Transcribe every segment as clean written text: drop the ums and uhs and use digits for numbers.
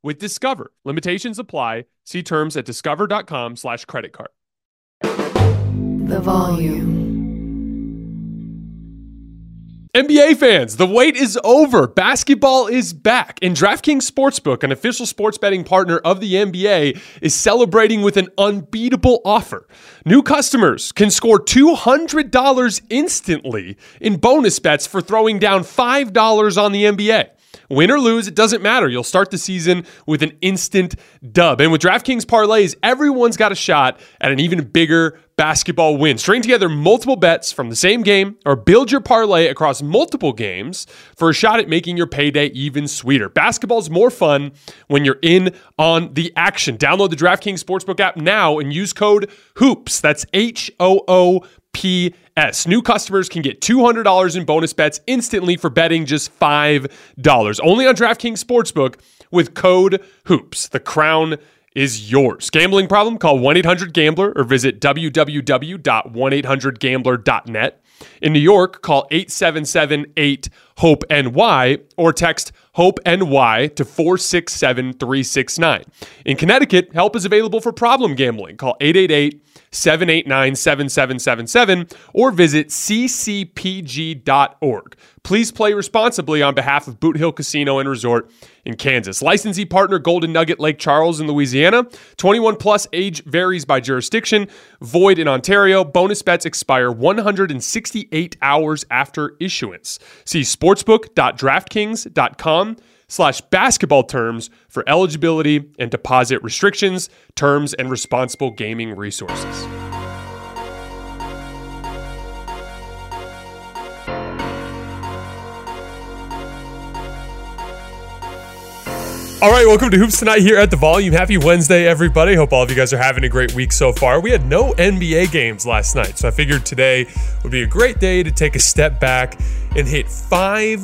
with Discover. Limitations apply. See terms at discover.com/creditcard. The volume. NBA fans, the wait is over. Basketball is back. And DraftKings Sportsbook, an official sports betting partner of the NBA, is celebrating with an unbeatable offer. New customers can score $200 instantly in bonus bets for throwing down $5 on the NBA. Win or lose, it doesn't matter. You'll start the season with an instant dub. And with DraftKings parlays, everyone's got a shot at an even bigger basketball win. String together multiple bets from the same game or build your parlay across multiple games for a shot at making your payday even sweeter. Basketball's more fun when you're in on the action. Download the DraftKings Sportsbook app now and use code HOOPS. That's HOOPS. New customers can get $200 in bonus bets instantly for betting just $5. Only on DraftKings Sportsbook with code HOOPS. The crown is yours. Gambling problem? Call 1-800-GAMBLER or visit www.1800gambler.net. In New York, call 877-8-HOPE-NY or text HOPE-NY to 467-369. In Connecticut, help is available for problem gambling. Call 888-789-7777 or visit ccpg.org. Please play responsibly on behalf of Boot Hill Casino and Resort in Kansas. Licensee partner Golden Nugget Lake Charles in Louisiana. 21 plus, age varies by jurisdiction. Void in Ontario. Bonus bets expire 168 hours after issuance. See sportsbook.draftkings.com/basketball terms for eligibility and deposit restrictions, terms, and responsible gaming resources. All right, welcome to Hoops Tonight here at The Volume. Happy Wednesday, everybody. Hope all of you guys are having a great week so far. We had no NBA games last night, so I figured today would be a great day to take a step back and hit 5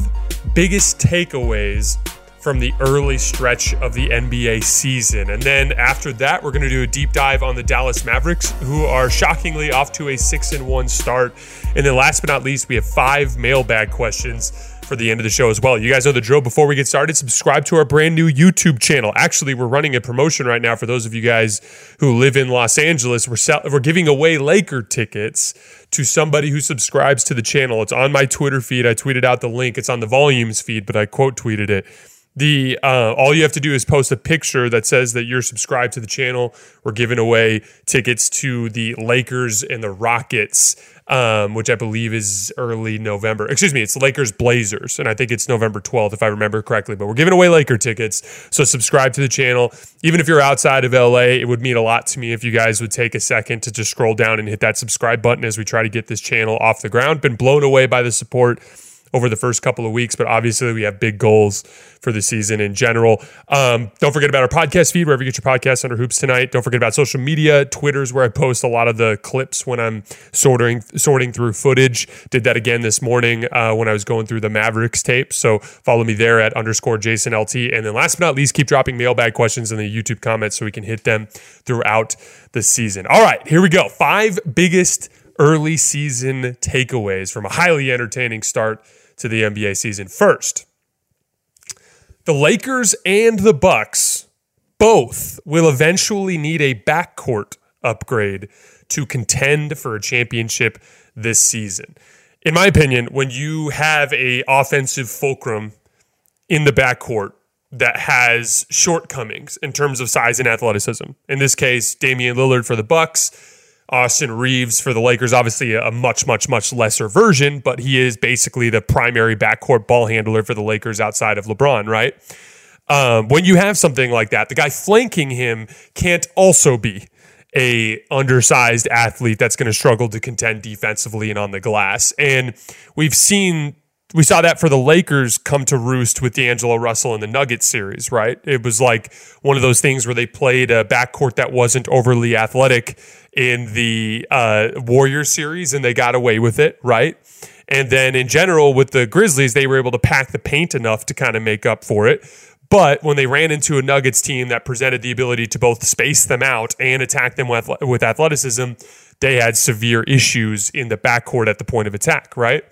biggest takeaways from the early stretch of the NBA season. And then after that, we're going to do a deep dive on the Dallas Mavericks, who are shockingly off to a 6-1 start. And then last but not least, we have 5 mailbag questions for the end of the show as well. You guys know the drill. Before we get started, subscribe to our brand new YouTube channel. Actually, we're running a promotion right now for those of you guys who live in Los Angeles. We're giving away Laker tickets to somebody who subscribes to the channel. It's on my Twitter feed. I tweeted out the link. It's on the Volumes feed, but I quote tweeted it. All you have to do is post a picture that says that you're subscribed to the channel. We're giving away tickets to the Lakers and the Rockets, which I believe is early November. Excuse me, it's Lakers Blazers, and I think it's November 12th if I remember correctly. But we're giving away Laker tickets, so subscribe to the channel. Even if you're outside of LA, it would mean a lot to me if you guys would take a second to just scroll down and hit that subscribe button as we try to get this channel off the ground. Been blown away by the support over the first couple of weeks, but obviously we have big goals for the season in general. Don't forget about our podcast feed, wherever you get your podcasts under Hoops Tonight. Don't forget about social media. Twitter's where I post a lot of the clips when I'm sorting through footage. Did that again this morning when I was going through the Mavericks tape. So follow me there at @JasonLT. And then last but not least, keep dropping mailbag questions in the YouTube comments so we can hit them throughout the season. All right, here we go. 5 biggest early season takeaways from a highly entertaining start to the NBA season. First, the Lakers and the Bucks both will eventually need a backcourt upgrade to contend for a championship this season. In my opinion, when you have a offensive fulcrum in the backcourt that has shortcomings in terms of size and athleticism, in this case, Damian Lillard for the Bucks, Austin Reeves for the Lakers, obviously a much lesser version, but he is basically the primary backcourt ball handler for the Lakers outside of LeBron, right? When you have something like that, the guy flanking him can't also be a undersized athlete that's going to struggle to contend defensively and on the glass. And we saw that for the Lakers come to roost with D'Angelo Russell in the Nuggets series, right? It was like one of those things where they played a backcourt that wasn't overly athletic in the Warriors series, and they got away with it, right? And then in general with the Grizzlies, they were able to pack the paint enough to kind of make up for it. But when they ran into a Nuggets team that presented the ability to both space them out and attack them with athleticism, they had severe issues in the backcourt at the point of attack, right?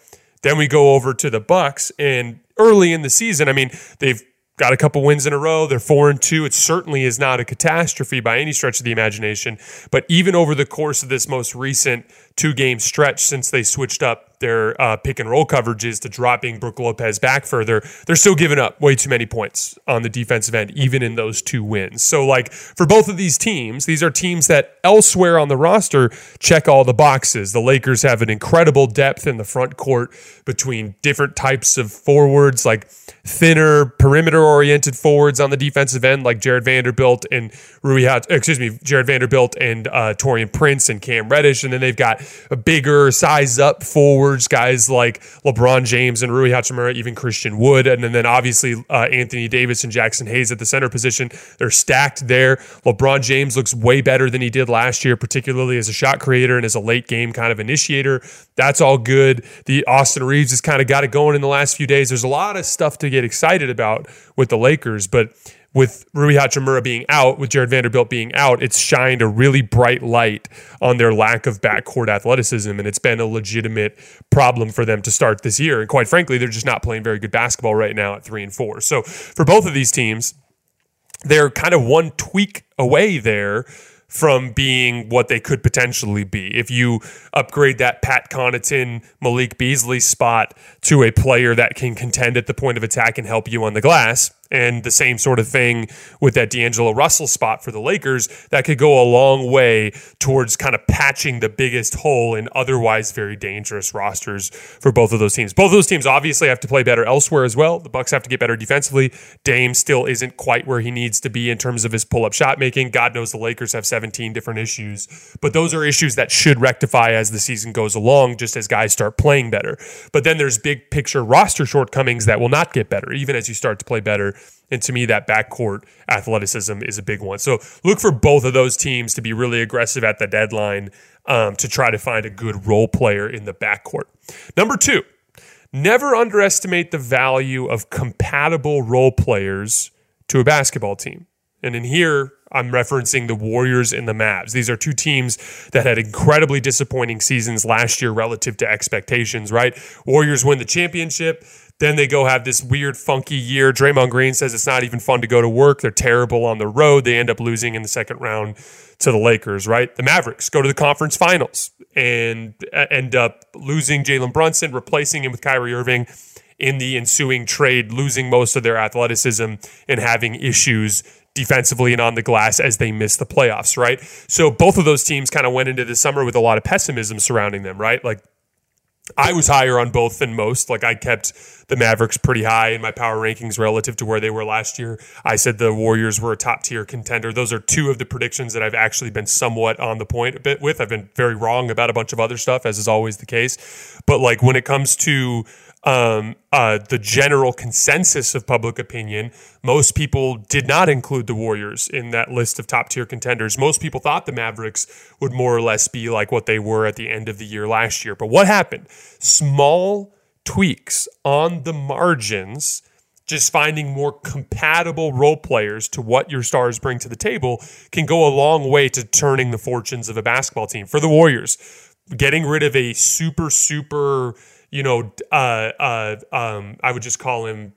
Then we go over to the Bucks, and early in the season, I mean, they've got a couple wins in a row. They're 4-2. It certainly is not a catastrophe by any stretch of the imagination. But even over the course of this most recent two-game stretch since they switched up their pick-and-roll coverages to dropping Brook Lopez back further, they're still giving up way too many points on the defensive end, even in those two wins. So, like, for both of these teams, these are teams that elsewhere on the roster check all the boxes. The Lakers have an incredible depth in the front court between different types of forwards, like thinner, perimeter-oriented forwards on the defensive end, like Jared Vanderbilt and Taurean Prince and Cam Reddish, and then they've got a bigger size-up forwards, guys like LeBron James and Rui Hachimura, even Christian Wood, and then obviously Anthony Davis and Jackson Hayes at the center position. They're stacked there. LeBron James looks way better than he did last year, particularly as a shot creator and as a late-game kind of initiator. That's all good. The Austin Reeves has kind of got it going in the last few days. There's a lot of stuff to get excited about with the Lakers, but with Rui Hachimura being out, with Jared Vanderbilt being out, it's shined a really bright light on their lack of backcourt athleticism, and it's been a legitimate problem for them to start this year. And quite frankly, they're just not playing very good basketball right now at 3-4. So for both of these teams, they're kind of one tweak away there from being what they could potentially be. If you upgrade that Pat Connaughton, Malik Beasley spot to a player that can contend at the point of attack and help you on the glass, and the same sort of thing with that D'Angelo Russell spot for the Lakers, that could go a long way towards kind of patching the biggest hole in otherwise very dangerous rosters for both of those teams. Both of those teams obviously have to play better elsewhere as well. The Bucks have to get better defensively. Dame still isn't quite where he needs to be in terms of his pull-up shot making. God knows the Lakers have 17 different issues, but those are issues that should rectify as the season goes along, just as guys start playing better. But then there's big picture roster shortcomings that will not get better, even as you start to play better. And to me, that backcourt athleticism is a big one. So look for both of those teams to be really aggressive at the deadline to try to find a good role player in the backcourt. Number two, never underestimate the value of compatible role players to a basketball team. And in here, I'm referencing the Warriors and the Mavs. These are two teams that had incredibly disappointing seasons last year relative to expectations, right? Warriors win the championship. Then they go have this weird, funky year. Draymond Green says it's not even fun to go to work. They're terrible on the road. They end up losing in the second round to the Lakers, right? The Mavericks go to the conference finals and end up losing Jalen Brunson, replacing him with Kyrie Irving in the ensuing trade, losing most of their athleticism and having issues defensively and on the glass as they miss the playoffs, right? So both of those teams kind of went into the summer with a lot of pessimism surrounding them, right? Like, I was higher on both than most. Like, I kept the Mavericks pretty high in my power rankings relative to where they were last year. I said the Warriors were a top-tier contender. Those are two of the predictions that I've actually been somewhat on the point a bit with. I've been very wrong about a bunch of other stuff, as is always the case. But, like, when it comes to the general consensus of public opinion, most people did not include the Warriors in that list of top-tier contenders. Most people thought the Mavericks would more or less be like what they were at the end of the year last year. But what happened? Small tweaks on the margins, just finding more compatible role players to what your stars bring to the table, can go a long way to turning the fortunes of a basketball team. For the Warriors, getting rid of a super, I would just call him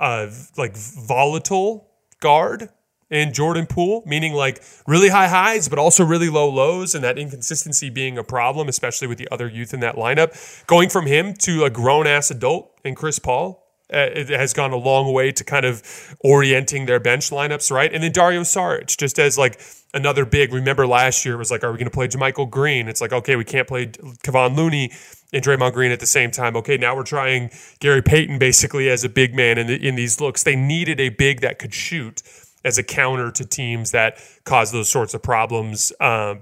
like volatile guard in Jordan Poole, meaning like really high highs, but also really low lows, and that inconsistency being a problem, especially with the other youth in that lineup. Going from him to a grown-ass adult in Chris Paul, it has gone a long way to kind of orienting their bench lineups, right? And then Dario Saric, just as like another big, remember last year was like, are we going to play Jermichael Green? It's like, okay, we can't play Kevon Looney and Draymond Green at the same time. Okay, now we're trying Gary Payton basically as a big man in these looks. They needed a big that could shoot as a counter to teams that cause those sorts of problems,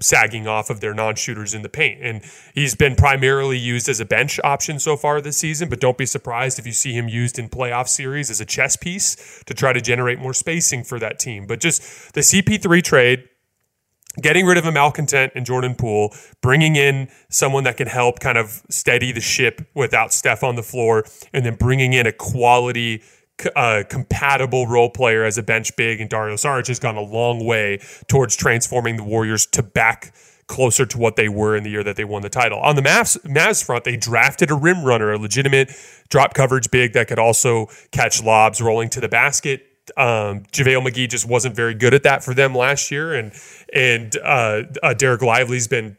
sagging off of their non-shooters in the paint. And he's been primarily used as a bench option so far this season, but don't be surprised if you see him used in playoff series as a chess piece to try to generate more spacing for that team. But just the CP3 trade, getting rid of a malcontent in Jordan Poole, bringing in someone that can help kind of steady the ship without Steph on the floor, and then bringing in a quality compatible role player as a bench big, and Dario Saric has gone a long way towards transforming the Warriors to back closer to what they were in the year that they won the title. On the Mavs front, they drafted a rim runner, a legitimate drop coverage big that could also catch lobs rolling to the basket. JaVale McGee just wasn't very good at that for them last year, and Derek Lively's been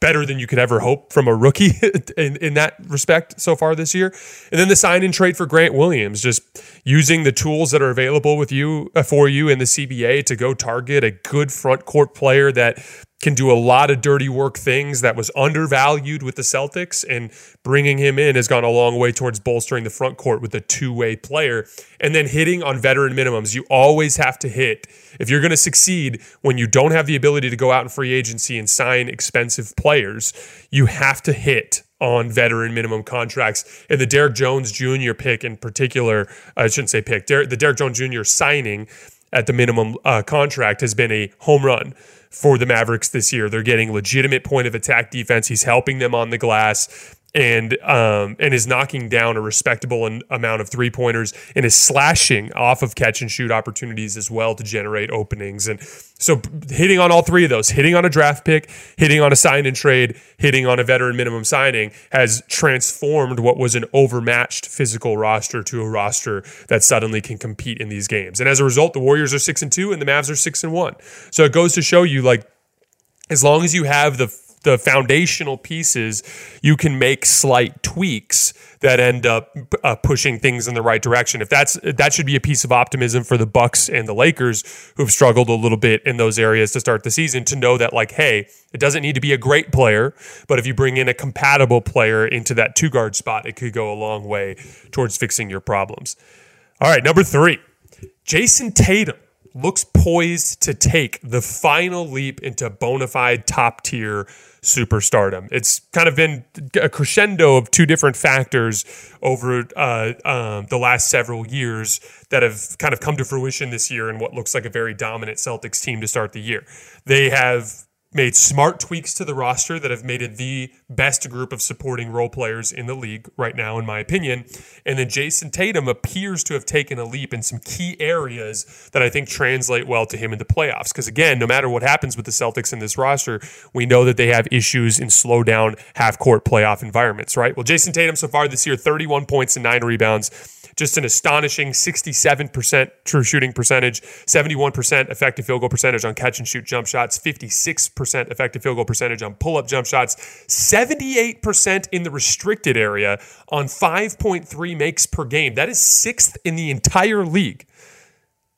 better than you could ever hope from a rookie in that respect so far this year. And then the sign and trade for Grant Williams, just using the tools that are available with you for you in the CBA to go target a good front court player that can do a lot of dirty work things that was undervalued with the Celtics, and bringing him in has gone a long way towards bolstering the front court with a two-way player. And then hitting on veteran minimums. You always have to hit. If you're going to succeed when you don't have the ability to go out in free agency and sign expensive players, you have to hit on veteran minimum contracts. And the Derrick Jones Jr. pick in particular, I shouldn't say pick, the Derrick Jones Jr. signing at the minimum contract has been a home run for the Mavericks this year. They're getting legitimate point of attack defense. He's helping them on the glass, and is knocking down a respectable amount of three-pointers, and is slashing off of catch-and-shoot opportunities as well to generate openings. And so hitting on all three of those, hitting on a draft pick, hitting on a sign-and-trade, hitting on a veteran minimum signing, has transformed what was an overmatched physical roster to a roster that suddenly can compete in these games. And as a result, the Warriors are 6-2 and the Mavs are 6-1. So it goes to show you, like, as long as you have the foundational pieces, you can make slight tweaks that end up pushing things in the right direction. If that should be a piece of optimism for the Bucks and the Lakers, who've struggled a little bit in those areas to start the season, to know that, like, hey, it doesn't need to be a great player, but if you bring in a compatible player into that two guard spot, it could go a long way towards fixing your problems. All right, number three, Jayson Tatum looks poised to take the final leap into bona fide top-tier superstardom. It's kind of been a crescendo of two different factors over the last several years that have kind of come to fruition this year in what looks like a very dominant Celtics team to start the year. They have made smart tweaks to the roster that have made it the best group of supporting role players in the league right now, in my opinion. And then Jayson Tatum appears to have taken a leap in some key areas that I think translate well to him in the playoffs. Because again, no matter what happens with the Celtics in this roster, we know that they have issues in slow down half-court playoff environments, right? Well, Jayson Tatum so far this year, 31 points and 9 rebounds. Just an astonishing 67% true shooting percentage, 71% effective field goal percentage on catch-and-shoot jump shots, 56% effective field goal percentage on pull-up jump shots, 78% in the restricted area on 5.3 makes per game. That is sixth in the entire league.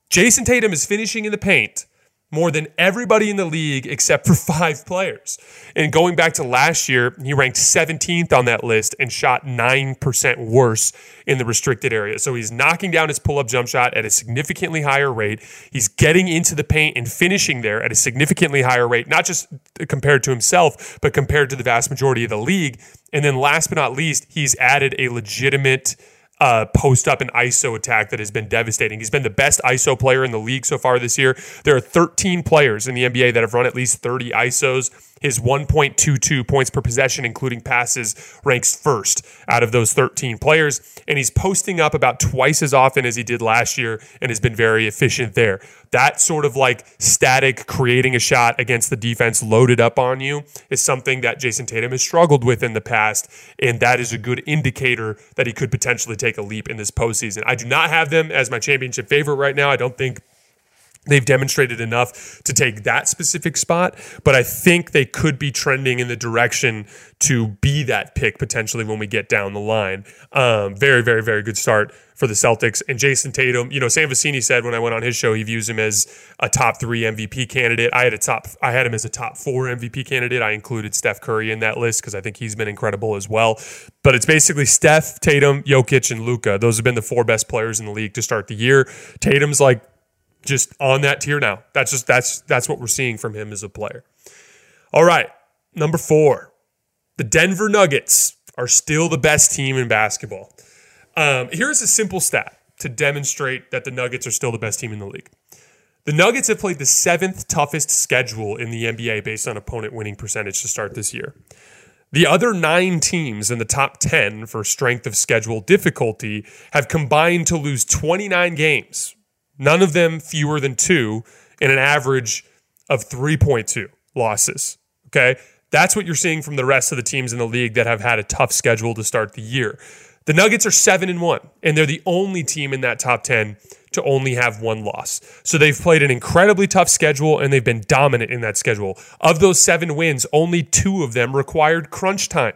Jayson Tatum is finishing in the paint more than everybody in the league except for five players. And going back to last year, he ranked 17th on that list and shot 9% worse in the restricted area. So he's knocking down his pull-up jump shot at a significantly higher rate. He's getting into the paint and finishing there at a significantly higher rate, not just compared to himself, but compared to the vast majority of the league. And then last but not least, he's added a legitimate post-up and ISO attack that has been devastating. He's been the best ISO player in the league so far this year. There are 13 players in the NBA that have run at least 30 ISOs. His 1.22 points per possession, including passes, ranks first out of those 13 players. And he's posting up about twice as often as he did last year and has been very efficient there. That sort of like static creating a shot against the defense loaded up on you is something that Jayson Tatum has struggled with in the past. And that is a good indicator that he could potentially take a leap in this postseason. I do not have them as my championship favorite right now. I don't think they've demonstrated enough to take that specific spot, but I think they could be trending in the direction to be that pick potentially when we get down the line. Very, very, very good start for the Celtics. And Jayson Tatum, you know, Sam Vecini said when I went on his show, he views him as a top three MVP candidate. I had him as a top four MVP candidate. I included Steph Curry in that list because I think he's been incredible as well. But it's basically Steph, Tatum, Jokic, and Luka. Those have been the four best players in the league to start the year. Tatum's like just on that tier now. That's what we're seeing from him as a player. All right, number four, the Denver Nuggets are still the best team in basketball. Here's a simple stat to demonstrate that the Nuggets are still the best team in the league. The Nuggets have played the seventh toughest schedule in the NBA based on opponent winning percentage to start this year. The other 9 teams in the top 10 for strength of schedule difficulty have combined to lose 29 games, none of them fewer than 2, and an average of 3.2 losses. Okay, that's what you're seeing from the rest of the teams in the league that have had a tough schedule to start the year. The Nuggets are 7-1, and they're the only team in that top 10 to only have one loss. So they've played an incredibly tough schedule, and they've been dominant in that schedule. Of those 7 wins, only 2 of them required crunch time,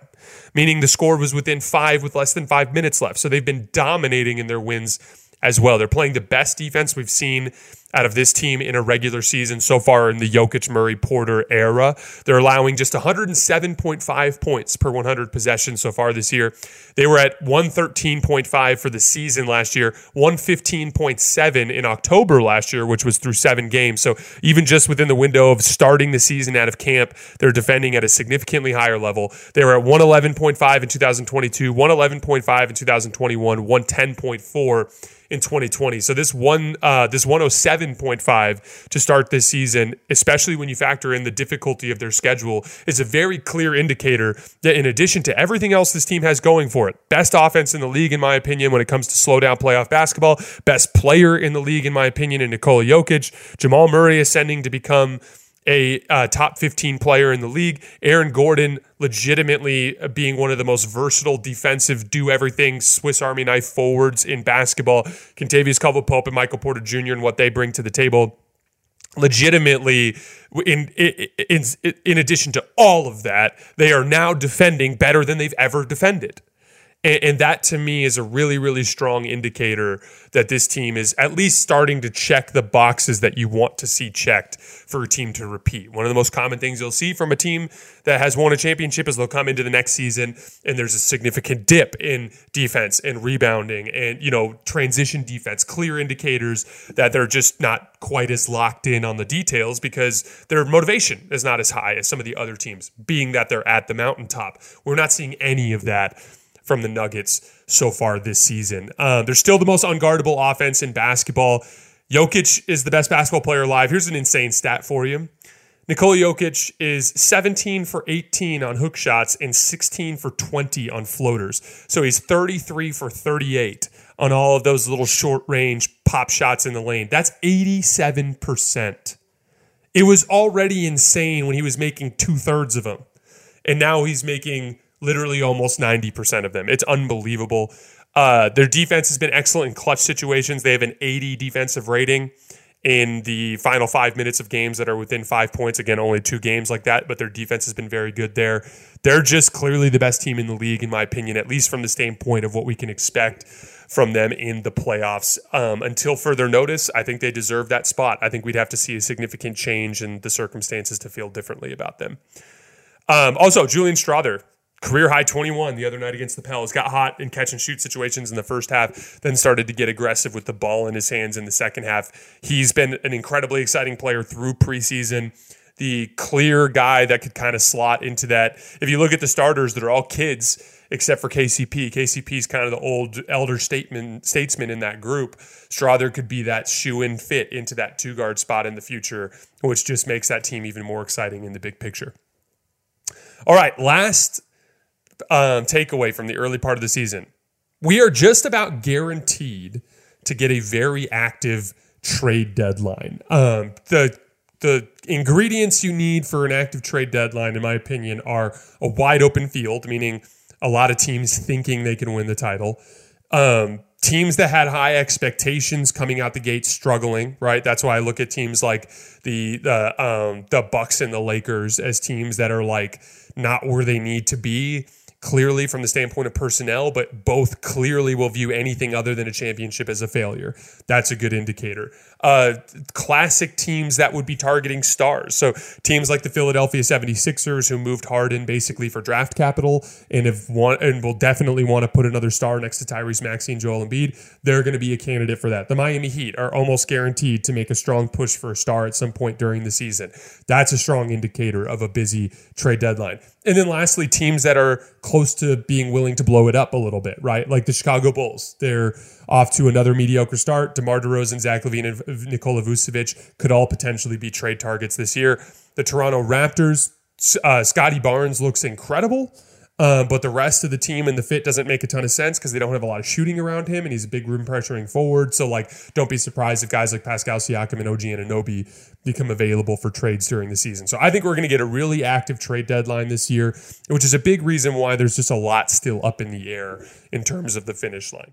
meaning the score was within 5 with less than 5 minutes left. So they've been dominating in their wins as well. They're playing the best defense we've seen out of this team in a regular season so far in the Jokic, Murray, Porter era. They're allowing just 107.5 points per 100 possessions so far this year. They were at 113.5 for the season last year, 115.7 in October last year, which was through 7 games. So even just within the window of starting the season out of camp, they're defending at a significantly higher level. They were at 111.5 in 2022, 111.5 in 2021, 110.4 in 2020. So this 107.5 to start this season, especially when you factor in the difficulty of their schedule, is a very clear indicator that in addition to everything else this team has going for it, best offense in the league, in my opinion, when it comes to slow down playoff basketball, best player in the league, in my opinion, in Nikola Jokic, Jamal Murray ascending to become a top 15 player in the league, Aaron Gordon legitimately being one of the most versatile defensive do-everything Swiss Army knife forwards in basketball, Kentavious Caldwell-Pope and Michael Porter Jr. and what they bring to the table. Legitimately, in addition to all of that, they are now defending better than they've ever defended. And that, to me, is a really, really strong indicator that this team is at least starting to check the boxes that you want to see checked for a team to repeat. One of the most common things you'll see from a team that has won a championship is they'll come into the next season and there's a significant dip in defense and rebounding and, you know, transition defense, clear indicators that they're just not quite as locked in on the details because their motivation is not as high as some of the other teams, being that they're at the mountaintop. We're not seeing any of that from the Nuggets so far this season. They're still the most unguardable offense in basketball. Jokic is the best basketball player alive. Here's an insane stat for you. Nikola Jokic is 17 for 18 on hook shots and 16 for 20 on floaters. So he's 33 for 38 on all of those little short range pop shots in the lane. That's 87%. It was already insane when he was making 2/3 of them. And now he's making literally almost 90% of them. It's unbelievable. Their defense has been excellent in clutch situations. They have an 80 defensive rating in the final 5 minutes of games that are within 5 points. Again, only 2 games like that, but their defense has been very good there. They're just clearly the best team in the league, in my opinion, at least from the standpoint of what we can expect from them in the playoffs. Until further notice, I think they deserve that spot. I think we'd have to see a significant change in the circumstances to feel differently about them. Also, Julian Strother, career-high 21 the other night against the Pels. Got hot in catch-and-shoot situations in the first half, then started to get aggressive with the ball in his hands in the second half. He's been an incredibly exciting player through preseason. the clear guy that could kind of slot into that. If you look at the starters, they're all kids except for KCP. KCP is kind of the old elder statesman in that group. Strother could be that shoe-in fit into that two-guard spot in the future, which just makes that team even more exciting in the big picture. All right, last takeaway from the early part of the season. We are just about guaranteed to get a very active trade deadline. The ingredients you need for an active trade deadline, in my opinion, are a wide open field, meaning a lot of teams thinking they can win the title. Teams that had high expectations coming out the gate struggling, right? That's why I look at teams like the Bucks and the Lakers as teams that are like not where they need to be, clearly from the standpoint of personnel, but both clearly will view anything other than a championship as a failure. That's a good indicator. Classic teams that would be targeting stars. So teams like the Philadelphia 76ers, who moved Harden basically for draft capital and will definitely want to put another star next to Tyrese Maxey and Joel Embiid. They're going to be a candidate for that. The Miami Heat are almost guaranteed to make a strong push for a star at some point during the season. That's a strong indicator of a busy trade deadline. And then lastly, teams that are close to being willing to blow it up a little bit, right? Like the Chicago Bulls. They're off to another mediocre start. DeMar DeRozan, Zach LaVine, and Nikola Vucevic could all potentially be trade targets this year. The Toronto Raptors, Scotty Barnes looks incredible, but the rest of the team and the fit doesn't make a ton of sense because they don't have a lot of shooting around him, and he's a big rim pressuring forward. So, like, don't be surprised if guys like Pascal Siakam and OG Anunoby become available for trades during the season. So I think we're going to get a really active trade deadline this year, which is a big reason why there's just a lot still up in the air in terms of the finish line.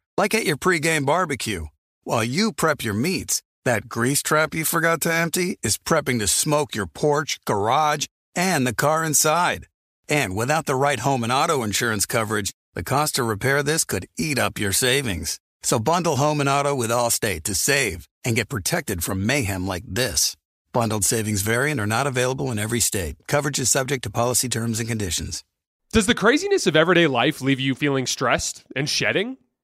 like at your pregame barbecue. While you prep your meats, that grease trap you forgot to empty is prepping to smoke your porch, garage, and the car inside. And without the right home and auto insurance coverage, the cost to repair this could eat up your savings. So bundle home and auto with Allstate to save and get protected from mayhem like this. Bundled savings vary and are not available in every state. Coverage is subject to policy terms and conditions. Does the craziness of everyday life leave you feeling stressed and shedding?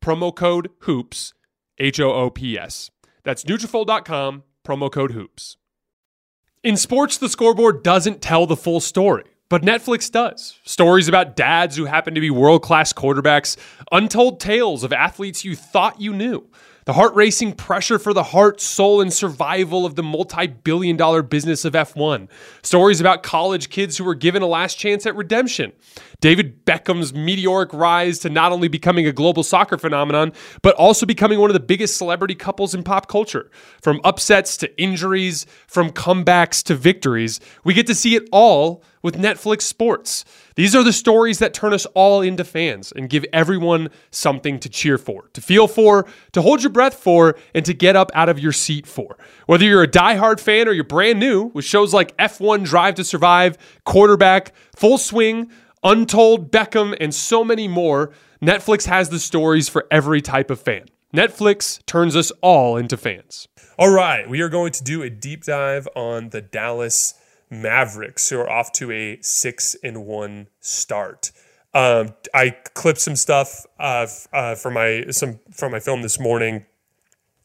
promo code Hoops, H-O-O-P-S. That's Nutrafol.com, promo code Hoops. In sports, the scoreboard doesn't tell the full story, but Netflix does. Stories about dads who happen to be world-class quarterbacks, untold tales of athletes you thought you knew. The heart-racing pressure for the heart, soul, and survival of the multi-billion-dollar business of F1. Stories about college kids who were given a last chance at redemption. David Beckham's meteoric rise to not only becoming a global soccer phenomenon, but also becoming one of the biggest celebrity couples in pop culture. From upsets to injuries, from comebacks to victories, we get to see it all with Netflix Sports. These are the stories that turn us all into fans and give everyone something to cheer for, to feel for, to hold your breath for, and to get up out of your seat for. Whether you're a diehard fan or you're brand new, with shows like F1 Drive to Survive, Quarterback, Full Swing, Untold, Beckham, and so many more, Netflix has the stories for every type of fan. Netflix turns us all into fans. All right, we are going to do a deep dive on the Dallas Mavericks, who are off to a 6-1 start. I clipped some stuff from my film this morning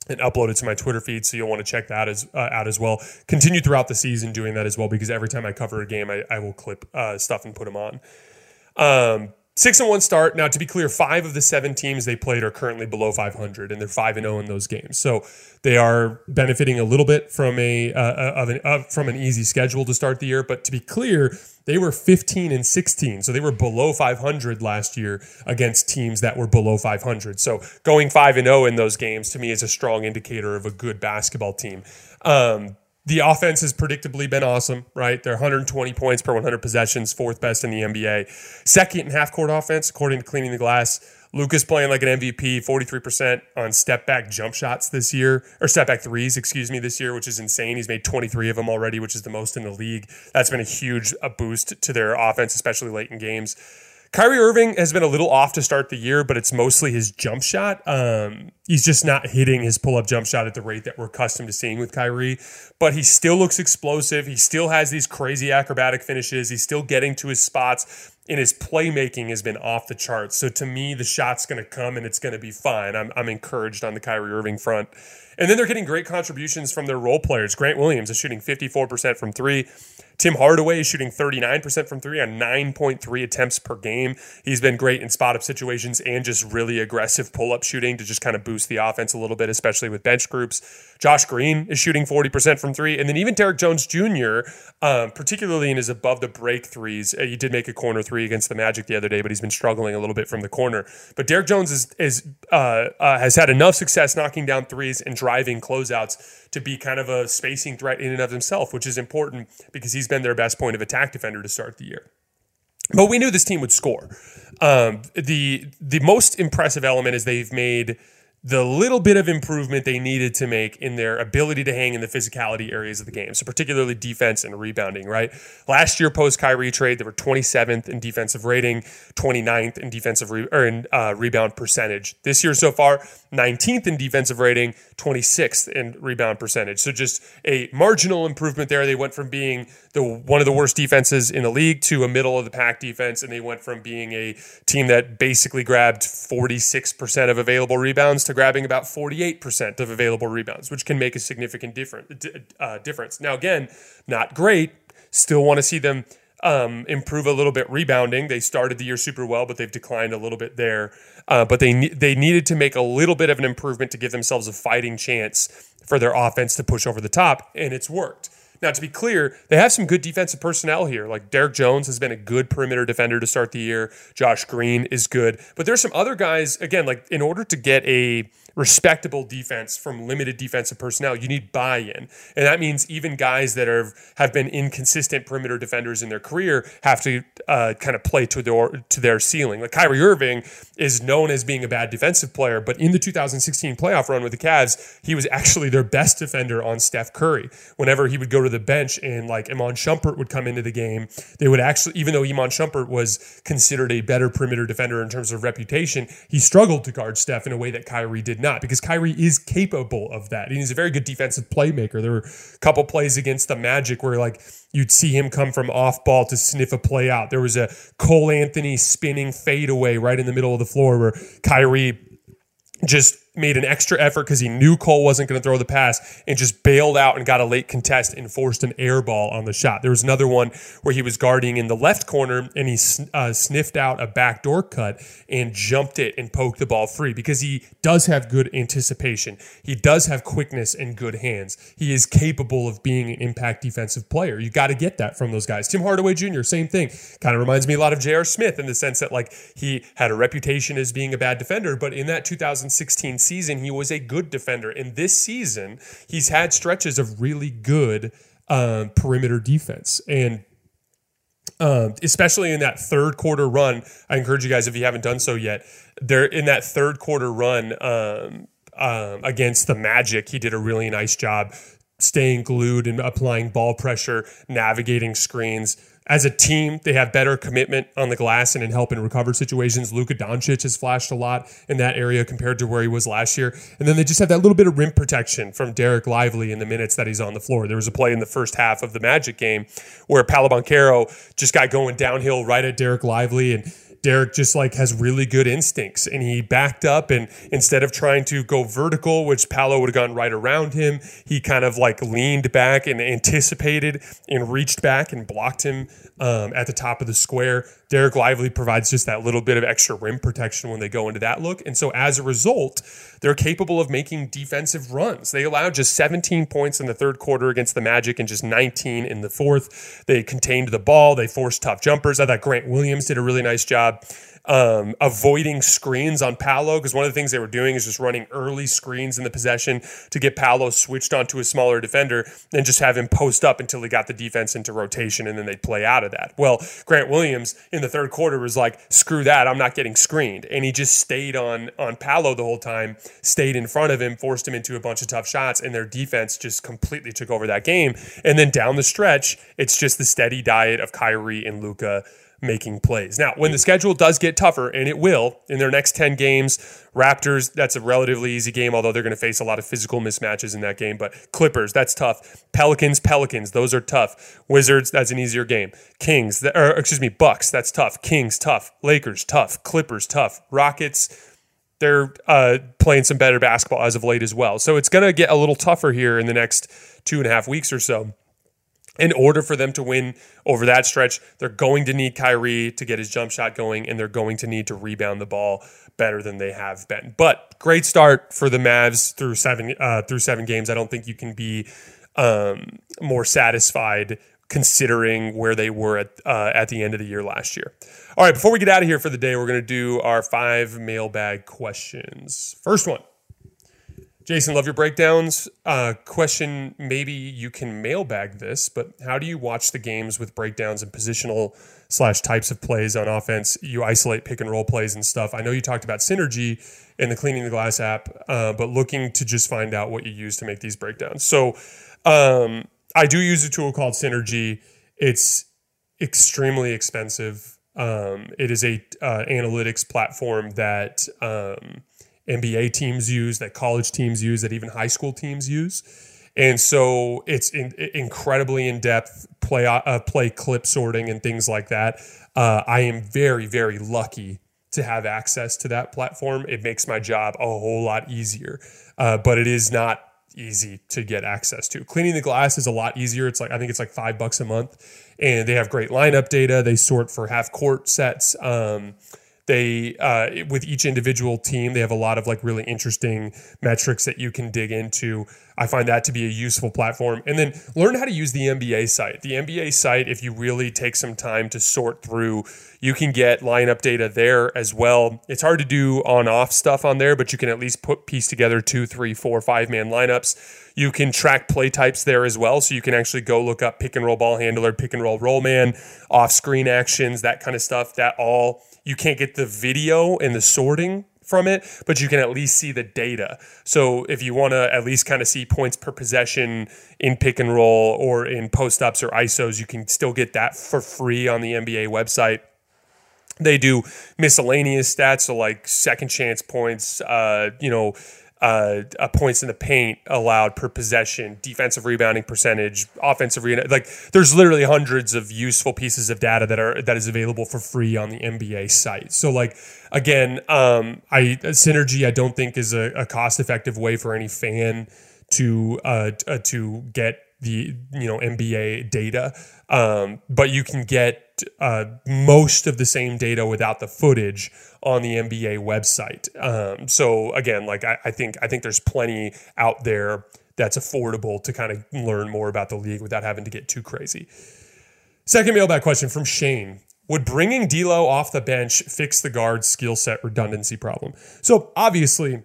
and uploaded to my Twitter feed, so you'll want to check that out as well. Continue throughout the season doing that as well, because every time I cover a game, I will clip stuff and put them on. 6-1 start. Now, to be clear, 5 of the 7 teams they played are currently below 500, and they're 5-0 in those games. So they are benefiting a little bit from an easy schedule to start the year. But to be clear, they were 15-16, so they were below 500 last year against teams that were below 500. So going 5-0 in those games to me is a strong indicator of a good basketball team. The offense has predictably been awesome, right? They're 120 points per 100 possessions, fourth best in the NBA. Second in half-court offense, according to Cleaning the Glass. Luka's playing like an MVP, 43% on step-back jump shots this year, or step-back threes, this year, which is insane. He's made 23 of them already, which is the most in the league. That's been a huge boost to their offense, especially late in games. Kyrie Irving has been a little off to start the year, but it's mostly his jump shot. He's just not hitting his pull-up jump shot at the rate that we're accustomed to seeing with Kyrie. But he still looks explosive. He still has these crazy acrobatic finishes. He's still getting to his spots, and his playmaking has been off the charts. So to me, the shot's going to come, and it's going to be fine. I'm encouraged on the Kyrie Irving front. And then they're getting great contributions from their role players. Grant Williams is shooting 54% from three. Tim Hardaway is shooting 39% from three on 9.3 attempts per game. He's been great in spot-up situations and just really aggressive pull-up shooting to just kind of boost the offense a little bit, especially with bench groups. Josh Green is shooting 40% from three. And then even Derrick Jones Jr., particularly in his above-the-break threes. He did make a corner three against the Magic the other day, but he's been struggling a little bit from the corner. But Derrick Jones has had enough success knocking down threes and driving closeouts to be kind of a spacing threat in and of himself, which is important because he's been their best point of attack defender to start the year. But we knew this team would score. The most impressive element is they've made the little bit of improvement they needed to make in their ability to hang in the physicality areas of the game. So particularly defense and rebounding, right? Last year, post-Kyrie trade, they were 27th in defensive rating, 29th in rebound percentage. This year so far, 19th in defensive rating, 26th in rebound percentage. So just a marginal improvement there. They went from being one of the worst defenses in the league to a middle-of-the-pack defense, and they went from being a team that basically grabbed 46% of available rebounds to grabbing about 48% of available rebounds, which can make a significant difference. Now, again, not great. Still want to see them improve a little bit rebounding. They started the year super well, but they've declined a little bit there. But they needed to make a little bit of an improvement to give themselves a fighting chance for their offense to push over the top, and it's worked. Now, to be clear, they have some good defensive personnel here. Like Derrick Jones has been a good perimeter defender to start the year. Josh Green is good. But there's some other guys, again, like in order to get a respectable defense from limited defensive personnel, you need buy-in. And that means even guys that have been inconsistent perimeter defenders in their career have to kind of play to their ceiling. Like Kyrie Irving is known as being a bad defensive player, but in the 2016 playoff run with the Cavs, he was actually their best defender on Steph Curry. Whenever he would go to the bench and like Iman Shumpert would come into the game, they would actually, even though Iman Shumpert was considered a better perimeter defender in terms of reputation, he struggled to guard Steph in a way that Kyrie did not, because Kyrie is capable of that. And he's a very good defensive playmaker. There were a couple plays against the Magic where like you'd see him come from off ball to sniff a play out. There was a Cole Anthony spinning fadeaway right in the middle of the floor where Kyrie just made an extra effort because he knew Cole wasn't going to throw the pass and just bailed out and got a late contest and forced an air ball on the shot. There was another one where he was guarding in the left corner and he sniffed out a backdoor cut and jumped it and poked the ball free because he does have good anticipation. He does have quickness and good hands. He is capable of being an impact defensive player. You got to get that from those guys. Tim Hardaway Jr., same thing. Kind of reminds me a lot of J.R. Smith in the sense that like he had a reputation as being a bad defender, but in that 2016 season, he was a good defender. And this season, he's had stretches of really good perimeter defense. And especially in that third quarter run, I encourage you guys, if you haven't done so yet, there in that third quarter run against the Magic, he did a really nice job staying glued and applying ball pressure, navigating screens. As a team, they have better commitment on the glass and in help and recover situations. Luka Doncic has flashed a lot in that area compared to where he was last year. And then they just have that little bit of rim protection from Derek Lively in the minutes that he's on the floor. There was a play in the first half of the Magic game where Paolo Banchero just got going downhill right at Derek Lively, and Derek just like has really good instincts, and he backed up, and instead of trying to go vertical, which Paolo would have gone right around him, he kind of like leaned back and anticipated and reached back and blocked him at the top of the square. Derek Lively provides just that little bit of extra rim protection when they go into that look. And so as a result, they're capable of making defensive runs. They allowed just 17 points in the third quarter against the Magic and just 19 in the fourth. They contained the ball. They forced tough jumpers. I thought Grant Williams did a really nice job avoiding screens on Paolo, because one of the things they were doing is just running early screens in the possession to get Paolo switched onto a smaller defender and just have him post up until he got the defense into rotation, and then they'd play out of that. Well, Grant Williams in the third quarter was like, screw that, I'm not getting screened. And he just stayed on Paolo the whole time, stayed in front of him, forced him into a bunch of tough shots, and their defense just completely took over that game. And then down the stretch, it's just the steady diet of Kyrie and Luka making plays. Now, when the schedule does get tougher, and it will, in their next 10 games, Raptors, that's a relatively easy game, although they're going to face a lot of physical mismatches in that game. But Clippers, that's tough. Pelicans, those are tough. Wizards, that's an easier game. Bucks, that's tough. Kings, tough. Lakers, tough. Clippers, tough. Rockets, they're playing some better basketball as of late as well. So it's going to get a little tougher here in the next 2.5 weeks or so. In order for them to win over that stretch, they're going to need Kyrie to get his jump shot going, and they're going to need to rebound the ball better than they have been. But great start for the Mavs through seven games. I don't think you can be more satisfied considering where they were at the end of the year last year. All right, before we get out of here for the day, we're going to do our 5 mailbag questions. First one. Jayson, love your breakdowns. Question, maybe you can mailbag this, but how do you watch the games with breakdowns and positional / types of plays on offense? You isolate pick and roll plays and stuff. I know you talked about Synergy and the Cleaning the Glass app, but looking to just find out what you use to make these breakdowns. So I do use a tool called Synergy. It's extremely expensive. It is a analytics platform that NBA teams use, that college teams use, that even high school teams use. And so it's incredibly in-depth play clip sorting and things like that. I am very, very lucky to have access to that platform. It makes my job a whole lot easier, but it is not easy to get access to. Cleaning the Glass is a lot easier. It's like, I think it's like $5 a month, and they have great lineup data. They sort for half court sets. They with each individual team, they have a lot of like really interesting metrics that you can dig into. I find that to be a useful platform. And then learn how to use the NBA site. The NBA site, if you really take some time to sort through, you can get lineup data there as well. It's hard to do on-off stuff on there, but you can at least piece together 2, 3, 4, 5-man lineups. You can track play types there as well. So you can actually go look up pick and roll ball handler, pick and roll roll man, off-screen actions, that kind of stuff. That all, you can't get the video and the sorting from it, but you can at least see the data. So if you want to at least kind of see points per possession in pick and roll or in post-ups or ISOs, you can still get that for free on the NBA website. They do miscellaneous stats, so like second chance points, points in the paint allowed per possession, defensive rebounding percentage, offensive rebound. Like, there's literally hundreds of useful pieces of data that is available for free on the NBA site. So, like, again, Synergy I don't think is a cost-effective way for any fan to get the NBA data, but you can get most of the same data without the footage on the NBA website. So again, like I think there's plenty out there that's affordable to kind of learn more about the league without having to get too crazy. Second mailbag question from Shane: would bringing D'Lo off the bench fix the guard skill set redundancy problem? So obviously,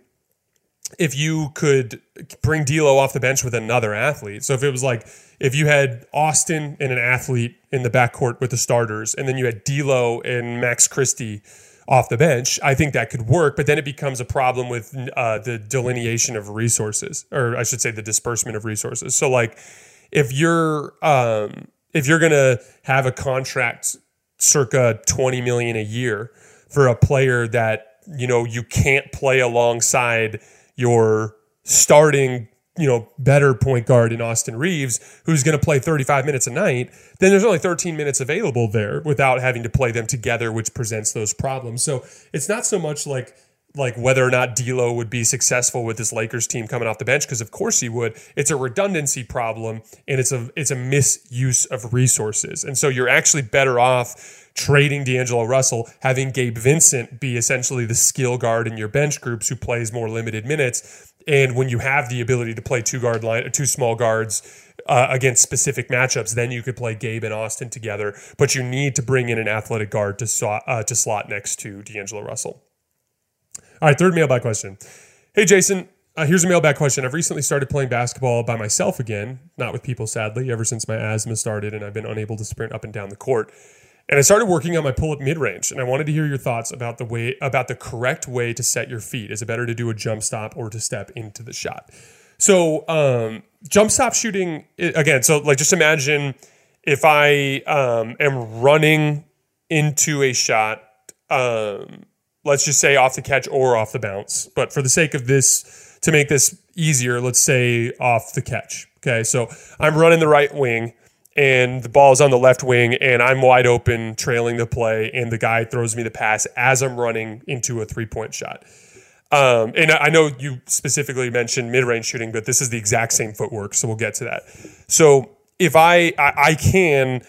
if you could bring D'Lo off the bench with another athlete. So if it was like, if you had Austin and an athlete in the backcourt with the starters, and then you had D'Lo and Max Christie off the bench, I think that could work. But then it becomes a problem with the delineation of resources, or I should say the disbursement of resources. So like if you're going to have a contract circa $20 million a year for a player that, you can't play alongside your starting, better point guard in Austin Reeves, who's going to play 35 minutes a night, then there's only 13 minutes available there without having to play them together, which presents those problems. So it's not so much like whether or not D'Lo would be successful with this Lakers team coming off the bench, because of course he would. It's a redundancy problem, and it's a misuse of resources. And so you're actually better off trading D'Angelo Russell, having Gabe Vincent be essentially the skill guard in your bench groups who plays more limited minutes. And when you have the ability to play two small guards against specific matchups, then you could play Gabe and Austin together. But you need to bring in an athletic guard to slot next to D'Angelo Russell. All right, third mailbag question. Hey, Jason, here's a mailbag question. I've recently started playing basketball by myself again, not with people, sadly, ever since my asthma started and I've been unable to sprint up and down the court. And I started working on my pull-up mid-range, and I wanted to hear your thoughts about the correct way to set your feet. Is it better to do a jump stop or to step into the shot? So jump stop shooting, again, so like just imagine if I am running into a shot, let's just say off the catch or off the bounce. But for the sake of this, to make this easier, let's say off the catch. Okay, so I'm running the right wing, and the ball's on the left wing, and I'm wide open trailing the play, and the guy throws me the pass as I'm running into a three-point shot. And I know you specifically mentioned mid-range shooting, but this is the exact same footwork, so we'll get to that. So if I can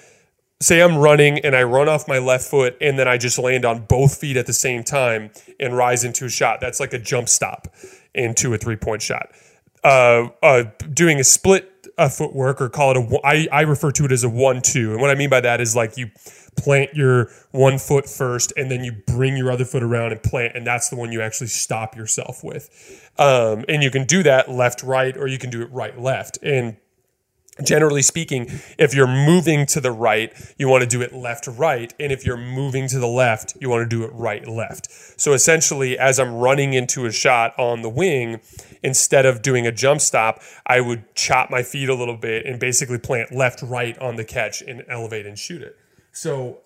say I'm running and I run off my left foot, and then I just land on both feet at the same time and rise into a shot, that's like a jump stop into a three-point shot. Doing a split footwork, or call it I refer to it as a 1-2. And what I mean by that is like you plant your one foot first and then you bring your other foot around and plant. And that's the one you actually stop yourself with. And you can do that left, right, or you can do it right, left. And generally speaking, if you're moving to the right, you want to do it left, right. And if you're moving to the left, you want to do it right, left. So essentially, as I'm running into a shot on the wing, instead of doing a jump stop, I would chop my feet a little bit and basically plant left, right on the catch and elevate and shoot it. So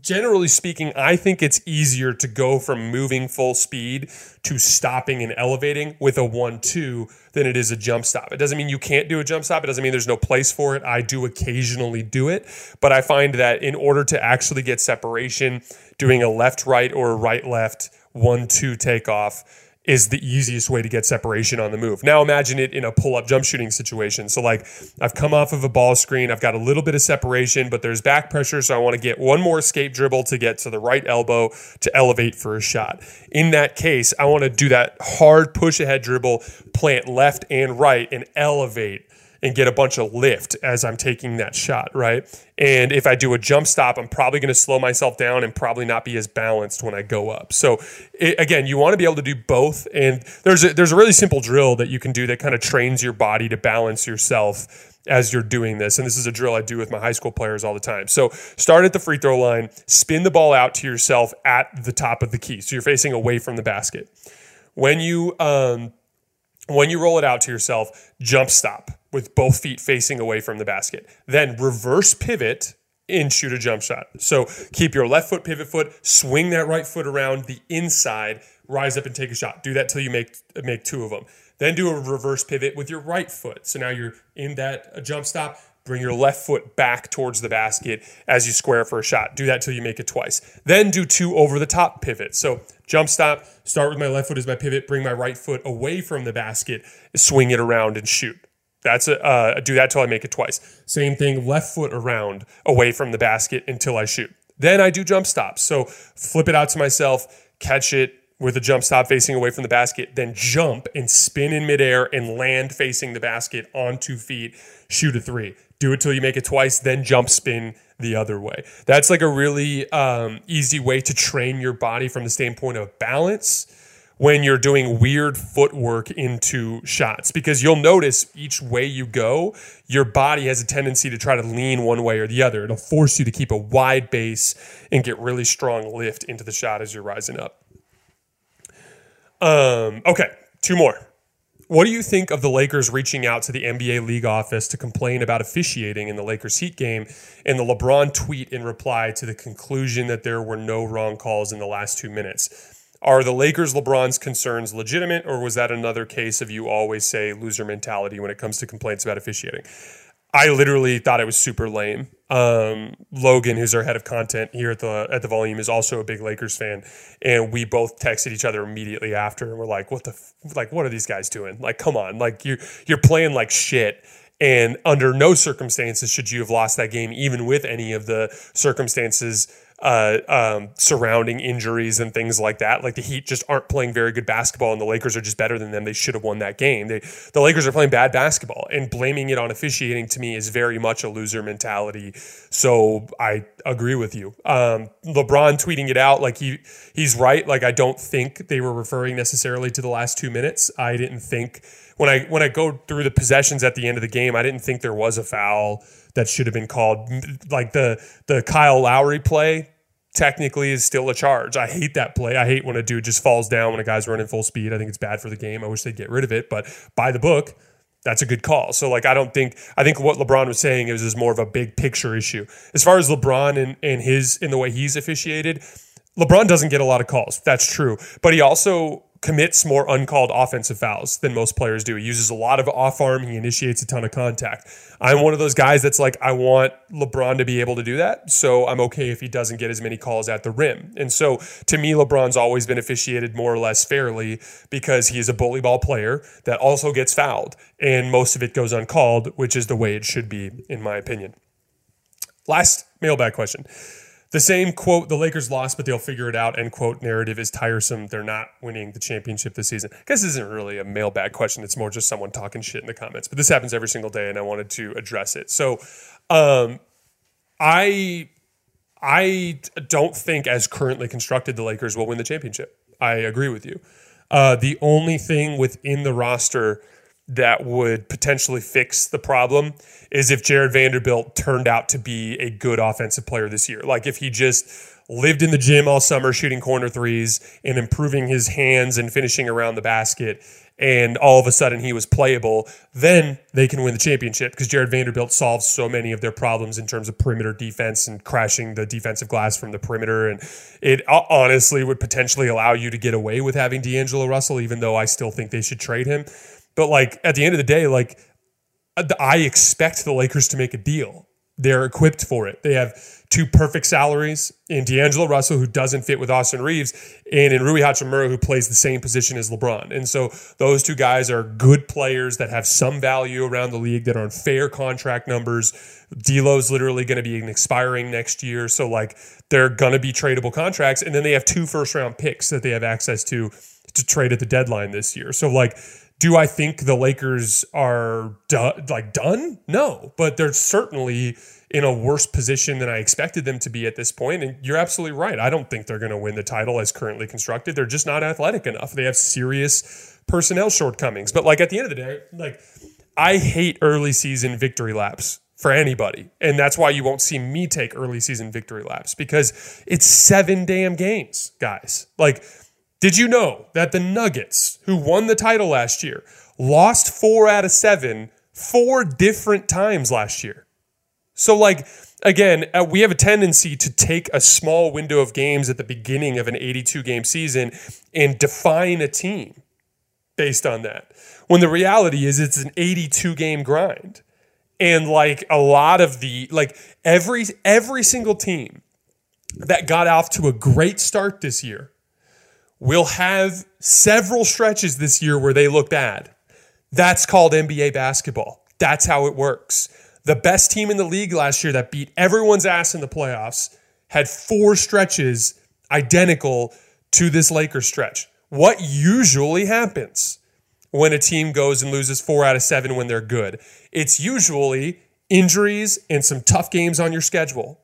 generally speaking, I think it's easier to go from moving full speed to stopping and elevating with a 1-2 than it is a jump stop. It doesn't mean you can't do a jump stop. It doesn't mean there's no place for it. I do occasionally do it, but I find that in order to actually get separation, doing a left-right or a right-left 1-2 takeoff is the easiest way to get separation on the move. Now imagine it in a pull-up jump shooting situation. So like I've come off of a ball screen, I've got a little bit of separation, but there's back pressure, so I want to get one more escape dribble to get to the right elbow to elevate for a shot. In that case, I want to do that hard push-ahead dribble, plant left and right, and elevate and get a bunch of lift as I'm taking that shot, right? And if I do a jump stop, I'm probably going to slow myself down and probably not be as balanced when I go up. So again, you want to be able to do both. And there's a really simple drill that you can do that kind of trains your body to balance yourself as you're doing this. And this is a drill I do with my high school players all the time. So start at the free throw line, spin the ball out to yourself at the top of the key. So you're facing away from the basket. When you roll it out to yourself, jump stop with both feet facing away from the basket. Then reverse pivot and shoot a jump shot. So keep your left foot, pivot foot, swing that right foot around the inside, rise up and take a shot. Do that till you make two of them. Then do a reverse pivot with your right foot. So now you're in that jump stop. Bring your left foot back towards the basket as you square for a shot. Do that till you make it twice. Then do two over-the-top pivots. So jump stop, start with my left foot as my pivot, bring my right foot away from the basket, swing it around and shoot. That's do that till I make it twice. Same thing, left foot around, away from the basket until I shoot. Then I do jump stops. So flip it out to myself, catch it with a jump stop facing away from the basket, then jump and spin in midair and land facing the basket on 2 feet, shoot a three. Do it till you make it twice, then jump spin the other way. That's like a really easy way to train your body from the standpoint of balance when you're doing weird footwork into shots, because you'll notice each way you go, your body has a tendency to try to lean one way or the other. It'll force you to keep a wide base and get really strong lift into the shot as you're rising up. Okay, two more. What do you think of the Lakers reaching out to the NBA league office to complain about officiating in the Lakers Heat game and the LeBron tweet in reply to the conclusion that there were no wrong calls in the last 2 minutes? Are the Lakers LeBron's concerns legitimate, or was that another case of you always say loser mentality when it comes to complaints about officiating? I literally thought it was super lame. Logan, who's our head of content here at the Volume, is also a big Lakers fan, and we both texted each other immediately after, and we're like, "What are these guys doing? Like, come on! Like, you're playing like shit." And under no circumstances should you have lost that game, even with any of the circumstances surrounding injuries and things like that. Like, the Heat just aren't playing very good basketball, and the Lakers are just better than them. They should have won that game. The Lakers are playing bad basketball, and blaming it on officiating to me is very much a loser mentality. So I agree with you. LeBron tweeting it out, like he's right. Like, I don't think they were referring necessarily to the last 2 minutes. I didn't think when I go through the possessions at the end of the game, I didn't think there was a foul that should have been called. Like the Kyle Lowry play technically is still a charge. I hate that play. I hate when a dude just falls down when a guy's running full speed. I think it's bad for the game. I wish they'd get rid of it, but by the book, that's a good call. So, like, I think what LeBron was saying is more of a big picture issue. As far as LeBron and the way he's officiated, LeBron doesn't get a lot of calls. That's true. But he also commits more uncalled offensive fouls than most players do. He uses a lot of off arm. He initiates a ton of contact. I'm one of those guys that's like, I want LeBron to be able to do that. So I'm okay if he doesn't get as many calls at the rim. And so to me, LeBron's always been officiated more or less fairly because he is a bully ball player that also gets fouled. And most of it goes uncalled, which is the way it should be, in my opinion. Last mailbag question. The same quote, the Lakers lost, but they'll figure it out, end quote, narrative is tiresome. They're not winning the championship this season. I guess this isn't really a mailbag question. It's more just someone talking shit in the comments. But this happens every single day, and I wanted to address it. So I don't think, as currently constructed, the Lakers will win the championship. I agree with you. The only thing within the roster that would potentially fix the problem is if Jared Vanderbilt turned out to be a good offensive player this year. Like, if he just lived in the gym all summer shooting corner threes and improving his hands and finishing around the basket, and all of a sudden he was playable, then they can win the championship because Jared Vanderbilt solves so many of their problems in terms of perimeter defense and crashing the defensive glass from the perimeter. And it honestly would potentially allow you to get away with having D'Angelo Russell, even though I still think they should trade him. But, like, at the end of the day, like, I expect the Lakers to make a deal. They're equipped for it. They have two perfect salaries in D'Angelo Russell, who doesn't fit with Austin Reeves, and in Rui Hachimura, who plays the same position as LeBron. And so those two guys are good players that have some value around the league that are on fair contract numbers. D'Lo's literally going to be expiring next year. So, like, they're going to be tradable contracts. And then they have two first-round picks that they have access to trade at the deadline this year. So, like, do I think the Lakers are done? No, but they're certainly in a worse position than I expected them to be at this point. And you're absolutely right. I don't think they're going to win the title as currently constructed. They're just not athletic enough. They have serious personnel shortcomings. But, like, at the end of the day, like, I hate early season victory laps for anybody. And that's why you won't see me take early season victory laps, because it's 7 damn games, guys. Like, did you know that the Nuggets, who won the title last year, lost 4 out of 7 4 different times last year? So, like, again, we have a tendency to take a small window of games at the beginning of an 82-game season and define a team based on that, when the reality is it's an 82-game grind. And, like, a lot of the, like, every single team that got off to a great start this year will have several stretches this year where they look bad. That's called NBA basketball. That's how it works. The best team in the league last year that beat everyone's ass in the playoffs had four stretches identical to this Lakers stretch. What usually happens when a team goes and loses 4 out of 7 when they're good? It's usually injuries and some tough games on your schedule.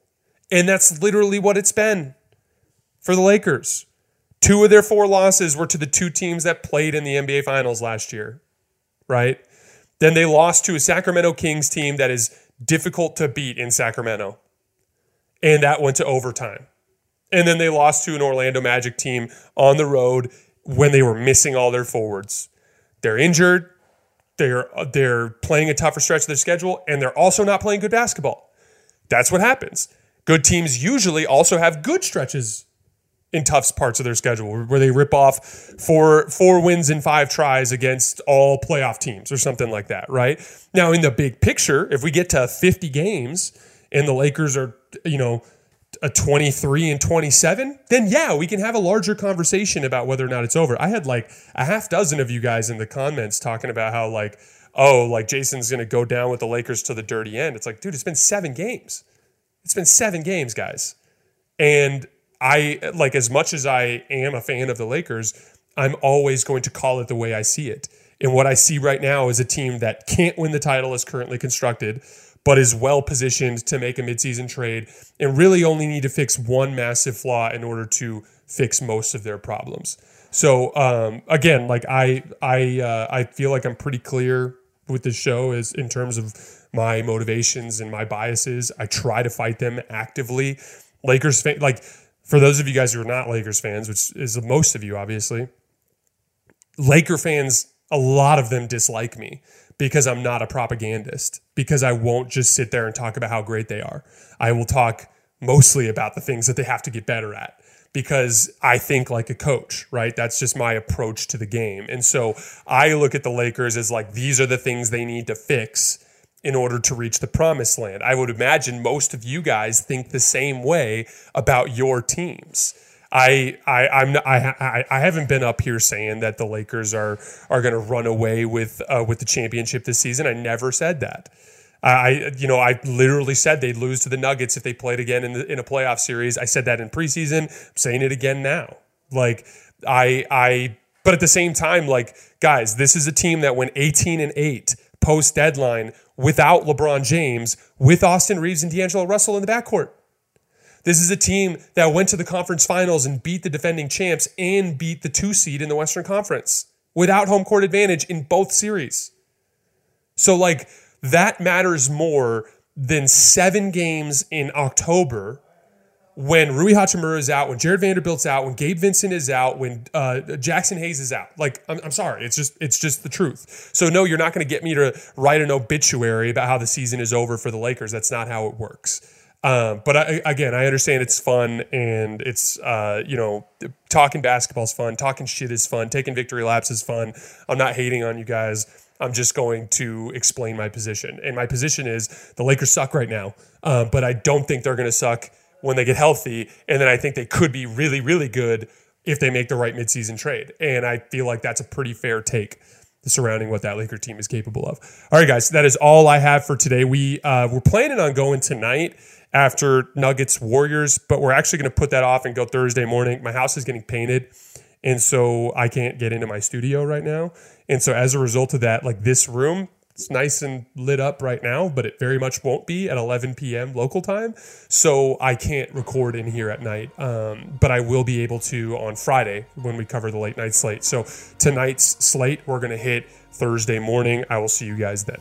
And that's literally what it's been for the Lakers. 2 of their 4 losses were to the 2 teams that played in the NBA Finals last year, right? Then they lost to a Sacramento Kings team that is difficult to beat in Sacramento, and that went to overtime. And then they lost to an Orlando Magic team on the road when they were missing all their forwards. They're injured, they're playing a tougher stretch of their schedule, and they're also not playing good basketball. That's what happens. Good teams usually also have good stretches in tough parts of their schedule where they rip off four wins and 5 tries against all playoff teams or something like that, right? Now, in the big picture, if we get to 50 games and the Lakers are, a 23-27, then yeah, we can have a larger conversation about whether or not it's over. I had like a half dozen of you guys in the comments talking about how like, oh, like Jason's going to go down with the Lakers to the dirty end. It's like, dude, it's been 7 games. It's been 7 games, guys. And I, like, as much as I am a fan of the Lakers, I'm always going to call it the way I see it. And what I see right now is a team that can't win the title as currently constructed, but is well positioned to make a midseason trade and really only need to fix one massive flaw in order to fix most of their problems. So again, like I feel like I'm pretty clear with this show is in terms of my motivations and my biases. I try to fight them actively. Lakers, like, for those of you guys who are not Lakers fans, which is most of you, obviously, Laker fans, a lot of them dislike me because I'm not a propagandist, because I won't just sit there and talk about how great they are. I will talk mostly about the things that they have to get better at because I think like a coach, right? That's just my approach to the game. And so I look at the Lakers as like, these are the things they need to fix in order to reach the promised land. I would imagine most of you guys think the same way about your teams. I haven't been up here saying that the Lakers are going to run away with the championship this season. I never said that. I literally said they'd lose to the Nuggets if they played again in a playoff series. I said that in preseason. I'm saying it again now. Like but at the same time, like, guys, this is a team that went 18-8 post deadline without LeBron James, with Austin Reeves and D'Angelo Russell in the backcourt. This is a team that went to the conference finals and beat the defending champs and beat the 2 seed in the Western Conference without home court advantage in both series. So, like, that matters more than 7 games in October when Rui Hachimura is out, when Jared Vanderbilt's out, when Gabe Vincent is out, when Jackson Hayes is out. Like, I'm sorry. It's just the truth. So no, you're not going to get me to write an obituary about how the season is over for the Lakers. That's not how it works. But I understand it's fun and it's, talking basketball's fun. Talking shit is fun. Taking victory laps is fun. I'm not hating on you guys. I'm just going to explain my position. And my position is the Lakers suck right now. But I don't think they're going to suck when they get healthy, and then I think they could be really, really good if they make the right midseason trade. And I feel like that's a pretty fair take surrounding what that Laker team is capable of. All right, guys, that is all I have for today. We're planning on going tonight after Nuggets Warriors, but we're actually going to put that off and go Thursday morning. My house is getting painted, and so I can't get into my studio right now. And so as a result of that, like, this room, it's nice and lit up right now, but it very much won't be at 11 p.m. local time. So I can't record in here at night, but I will be able to on Friday when we cover the late night slate. So tonight's slate, we're going to hit Thursday morning. I will see you guys then.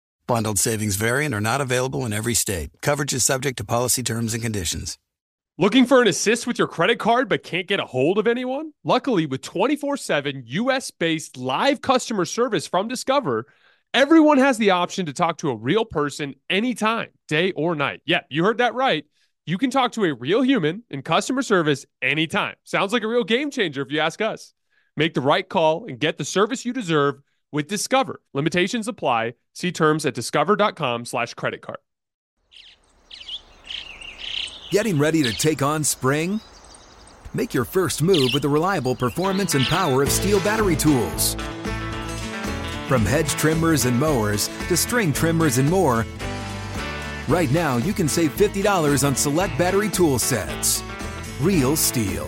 Bundled savings variant are not available in every state. Coverage is subject to policy terms and conditions. Looking for an assist with your credit card but can't get a hold of anyone? Luckily, with 24/7 U.S.-based live customer service from Discover, everyone has the option to talk to a real person anytime, day or night. Yeah, you heard that right. You can talk to a real human in customer service anytime. Sounds like a real game changer if you ask us. Make the right call and get the service you deserve with Discover. Limitations apply. See terms at discover.com/creditcard. Getting ready to take on spring? Make your first move with the reliable performance and power of Steel battery tools. From hedge trimmers and mowers to string trimmers and more, right now you can save $50 on select battery tool sets. Real Steel.